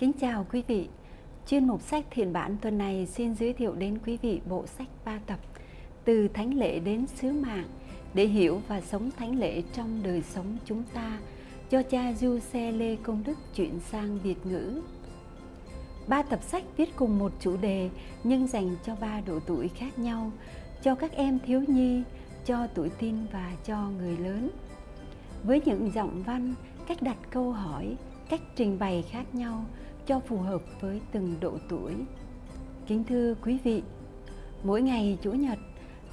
Kính chào quý vị. Chuyên mục sách Thiền Bản tuần này xin giới thiệu đến quý vị bộ sách 3 tập Từ Thánh lễ đến Sứ mạng để hiểu và sống thánh lễ trong đời sống chúng ta do cha Giuse Lê Công Đức chuyển sang Việt ngữ. 3 tập sách viết cùng một chủ đề nhưng dành cho 3 độ tuổi khác nhau, cho các em thiếu nhi, cho tuổi teen và cho người lớn. Với những giọng văn, cách đặt câu hỏi, cách trình bày khác nhau cho phù hợp với từng độ tuổi. Kính thưa quý vị, mỗi ngày Chủ nhật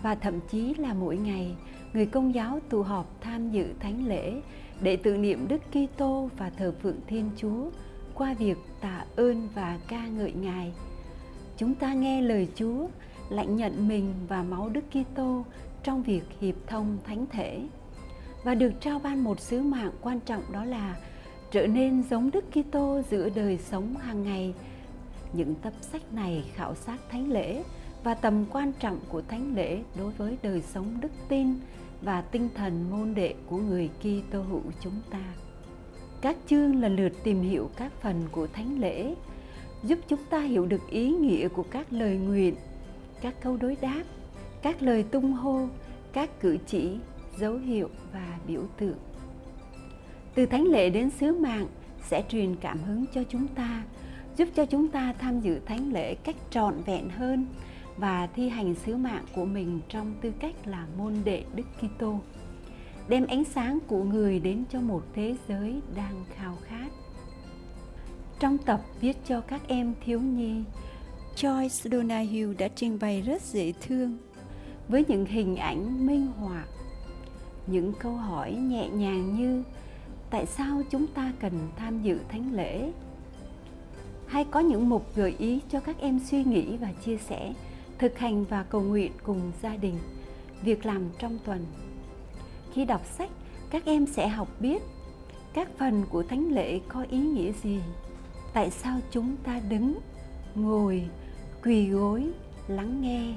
và thậm chí là mỗi ngày, người Công giáo tụ họp tham dự thánh lễ để tưởng niệm Đức Kitô và thờ phượng Thiên Chúa qua việc tạ ơn và ca ngợi Ngài. Chúng ta nghe lời Chúa, lãnh nhận mình và máu Đức Kitô trong việc hiệp thông thánh thể và được trao ban một sứ mạng quan trọng, đó là trở nên giống Đức Kitô giữa đời sống hàng ngày. Những tập sách này khảo sát thánh lễ và tầm quan trọng của thánh lễ đối với đời sống đức tin và tinh thần môn đệ của người Kitô hữu chúng ta. Các chương lần lượt tìm hiểu các phần của thánh lễ, giúp chúng ta hiểu được ý nghĩa của các lời nguyện, các câu đối đáp, các lời tung hô, các cử chỉ, dấu hiệu và biểu tượng. Từ thánh lễ đến sứ mạng sẽ truyền cảm hứng cho chúng ta, giúp cho chúng ta tham dự thánh lễ cách trọn vẹn hơn và thi hành sứ mạng của mình trong tư cách là môn đệ Đức Kitô, đem ánh sáng của người đến cho một thế giới đang khao khát. Trong tập viết cho các em thiếu nhi, Joyce Donahue đã trình bày rất dễ thương với những hình ảnh minh họa, những câu hỏi nhẹ nhàng như tại sao chúng ta cần tham dự thánh lễ? Hay có những mục gợi ý cho các em suy nghĩ và chia sẻ, thực hành và cầu nguyện cùng gia đình, việc làm trong tuần. Khi đọc sách, các em sẽ học biết các phần của thánh lễ có ý nghĩa gì, tại sao chúng ta đứng, ngồi, quỳ gối, lắng nghe.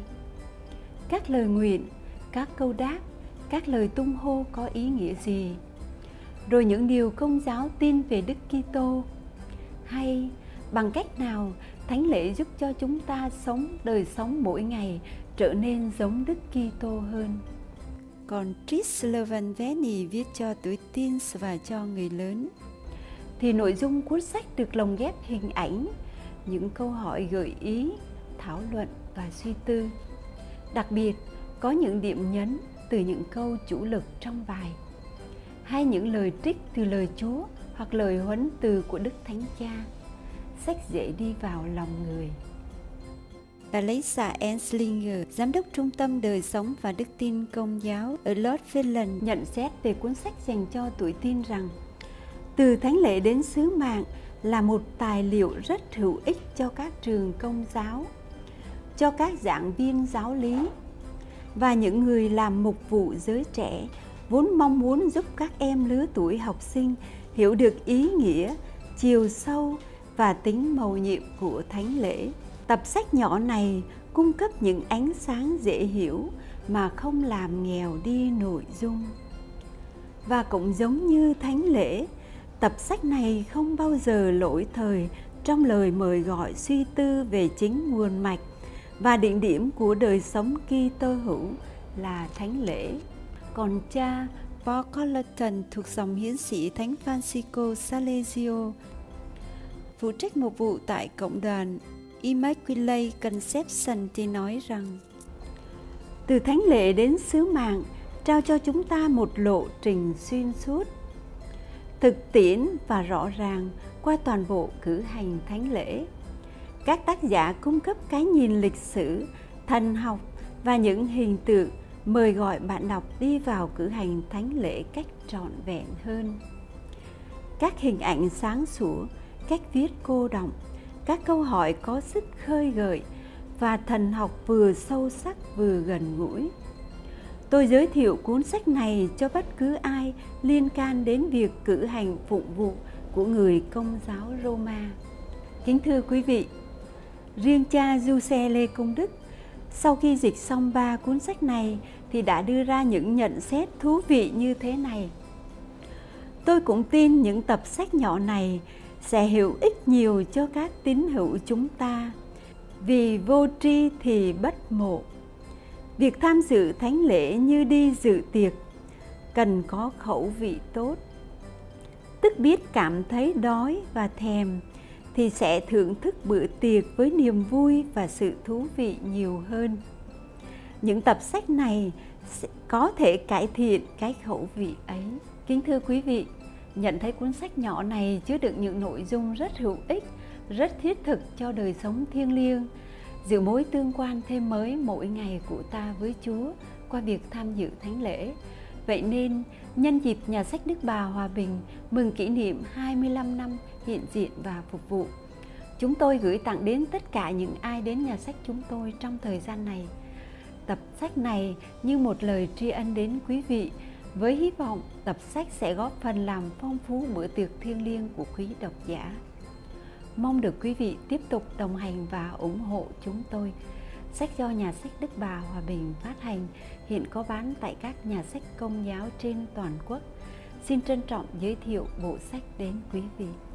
Các lời nguyện, các câu đáp, các lời tung hô có ý nghĩa gì? Rồi những điều Công giáo tin về Đức Kitô, hay bằng cách nào thánh lễ giúp cho chúng ta sống đời sống mỗi ngày trở nên giống Đức Kitô hơn. Còn Trit Sullivan viết cho tuổi teens và cho người lớn thì nội dung cuốn sách được lồng ghép hình ảnh, những câu hỏi gợi ý, thảo luận và suy tư. Đặc biệt có những điểm nhấn từ những câu chủ lực trong bài, hay những lời trích từ lời Chúa hoặc lời huấn từ của Đức Thánh Cha. Sách dễ đi vào lòng người. Bà Lisa Enslinger, Giám đốc Trung tâm Đời sống và Đức tin Công giáo ở Lodfelland, nhận xét về cuốn sách dành cho tuổi teen rằng Từ Thánh lễ đến Sứ mạng là một tài liệu rất hữu ích cho các trường Công giáo, cho các giảng viên giáo lý và những người làm mục vụ giới trẻ, vốn mong muốn giúp các em lứa tuổi học sinh hiểu được ý nghĩa, chiều sâu và tính mầu nhiệm của thánh lễ. Tập sách nhỏ này cung cấp những ánh sáng dễ hiểu mà không làm nghèo đi nội dung. Và cũng giống như thánh lễ, tập sách này không bao giờ lỗi thời trong lời mời gọi suy tư về chính nguồn mạch và định điểm của đời sống Kitô hữu là thánh lễ. Còn cha Paul Colton thuộc dòng hiến sĩ Thánh Francisco Salesio, phụ trách một vụ tại cộng đoàn Immaculate Conception, thì nói rằng Từ Thánh lễ đến Sứ mạng trao cho chúng ta một lộ trình xuyên suốt, thực tiễn và rõ ràng qua toàn bộ cử hành thánh lễ. Các tác giả cung cấp cái nhìn lịch sử, thần học và những hình tượng mời gọi bạn đọc đi vào cử hành thánh lễ cách trọn vẹn hơn. Các hình ảnh sáng sủa, cách viết cô đọng, các câu hỏi có sức khơi gợi và thần học vừa sâu sắc vừa gần gũi. Tôi giới thiệu cuốn sách này cho bất cứ ai liên can đến việc cử hành phụng vụ của người Công giáo Roma. Kính thưa quý vị, riêng cha Giuse Lê Công Đức sau khi dịch xong 3 cuốn sách này thì đã đưa ra những nhận xét thú vị như thế này. Tôi cũng tin những tập sách nhỏ này sẽ hữu ích nhiều cho các tín hữu chúng ta. Vì vô tri thì bất mộ. Việc tham dự thánh lễ như đi dự tiệc, cần có khẩu vị tốt. Tức biết cảm thấy đói và thèm thì sẽ thưởng thức bữa tiệc với niềm vui và sự thú vị nhiều hơn. Những tập sách này có thể cải thiện cái khẩu vị ấy. Kính thưa quý vị, nhận thấy cuốn sách nhỏ này chứa đựng những nội dung rất hữu ích, rất thiết thực cho đời sống thiêng liêng, giữ mối tương quan thêm mới mỗi ngày của ta với Chúa qua việc tham dự thánh lễ. Vậy nên, nhân dịp Nhà sách Đức Bà Hòa Bình mừng kỷ niệm 25 năm hiện diện và phục vụ, chúng tôi gửi tặng đến tất cả những ai đến nhà sách chúng tôi trong thời gian này tập sách này như một lời tri ân đến quý vị, với hy vọng tập sách sẽ góp phần làm phong phú bữa tiệc thiêng liêng của quý độc giả. Mong được quý vị tiếp tục đồng hành và ủng hộ chúng tôi. Sách do Nhà sách Đức Bà Hòa Bình phát hành, hiện có bán tại các nhà sách công giáo trên toàn quốc. Xin trân trọng giới thiệu bộ sách đến quý vị.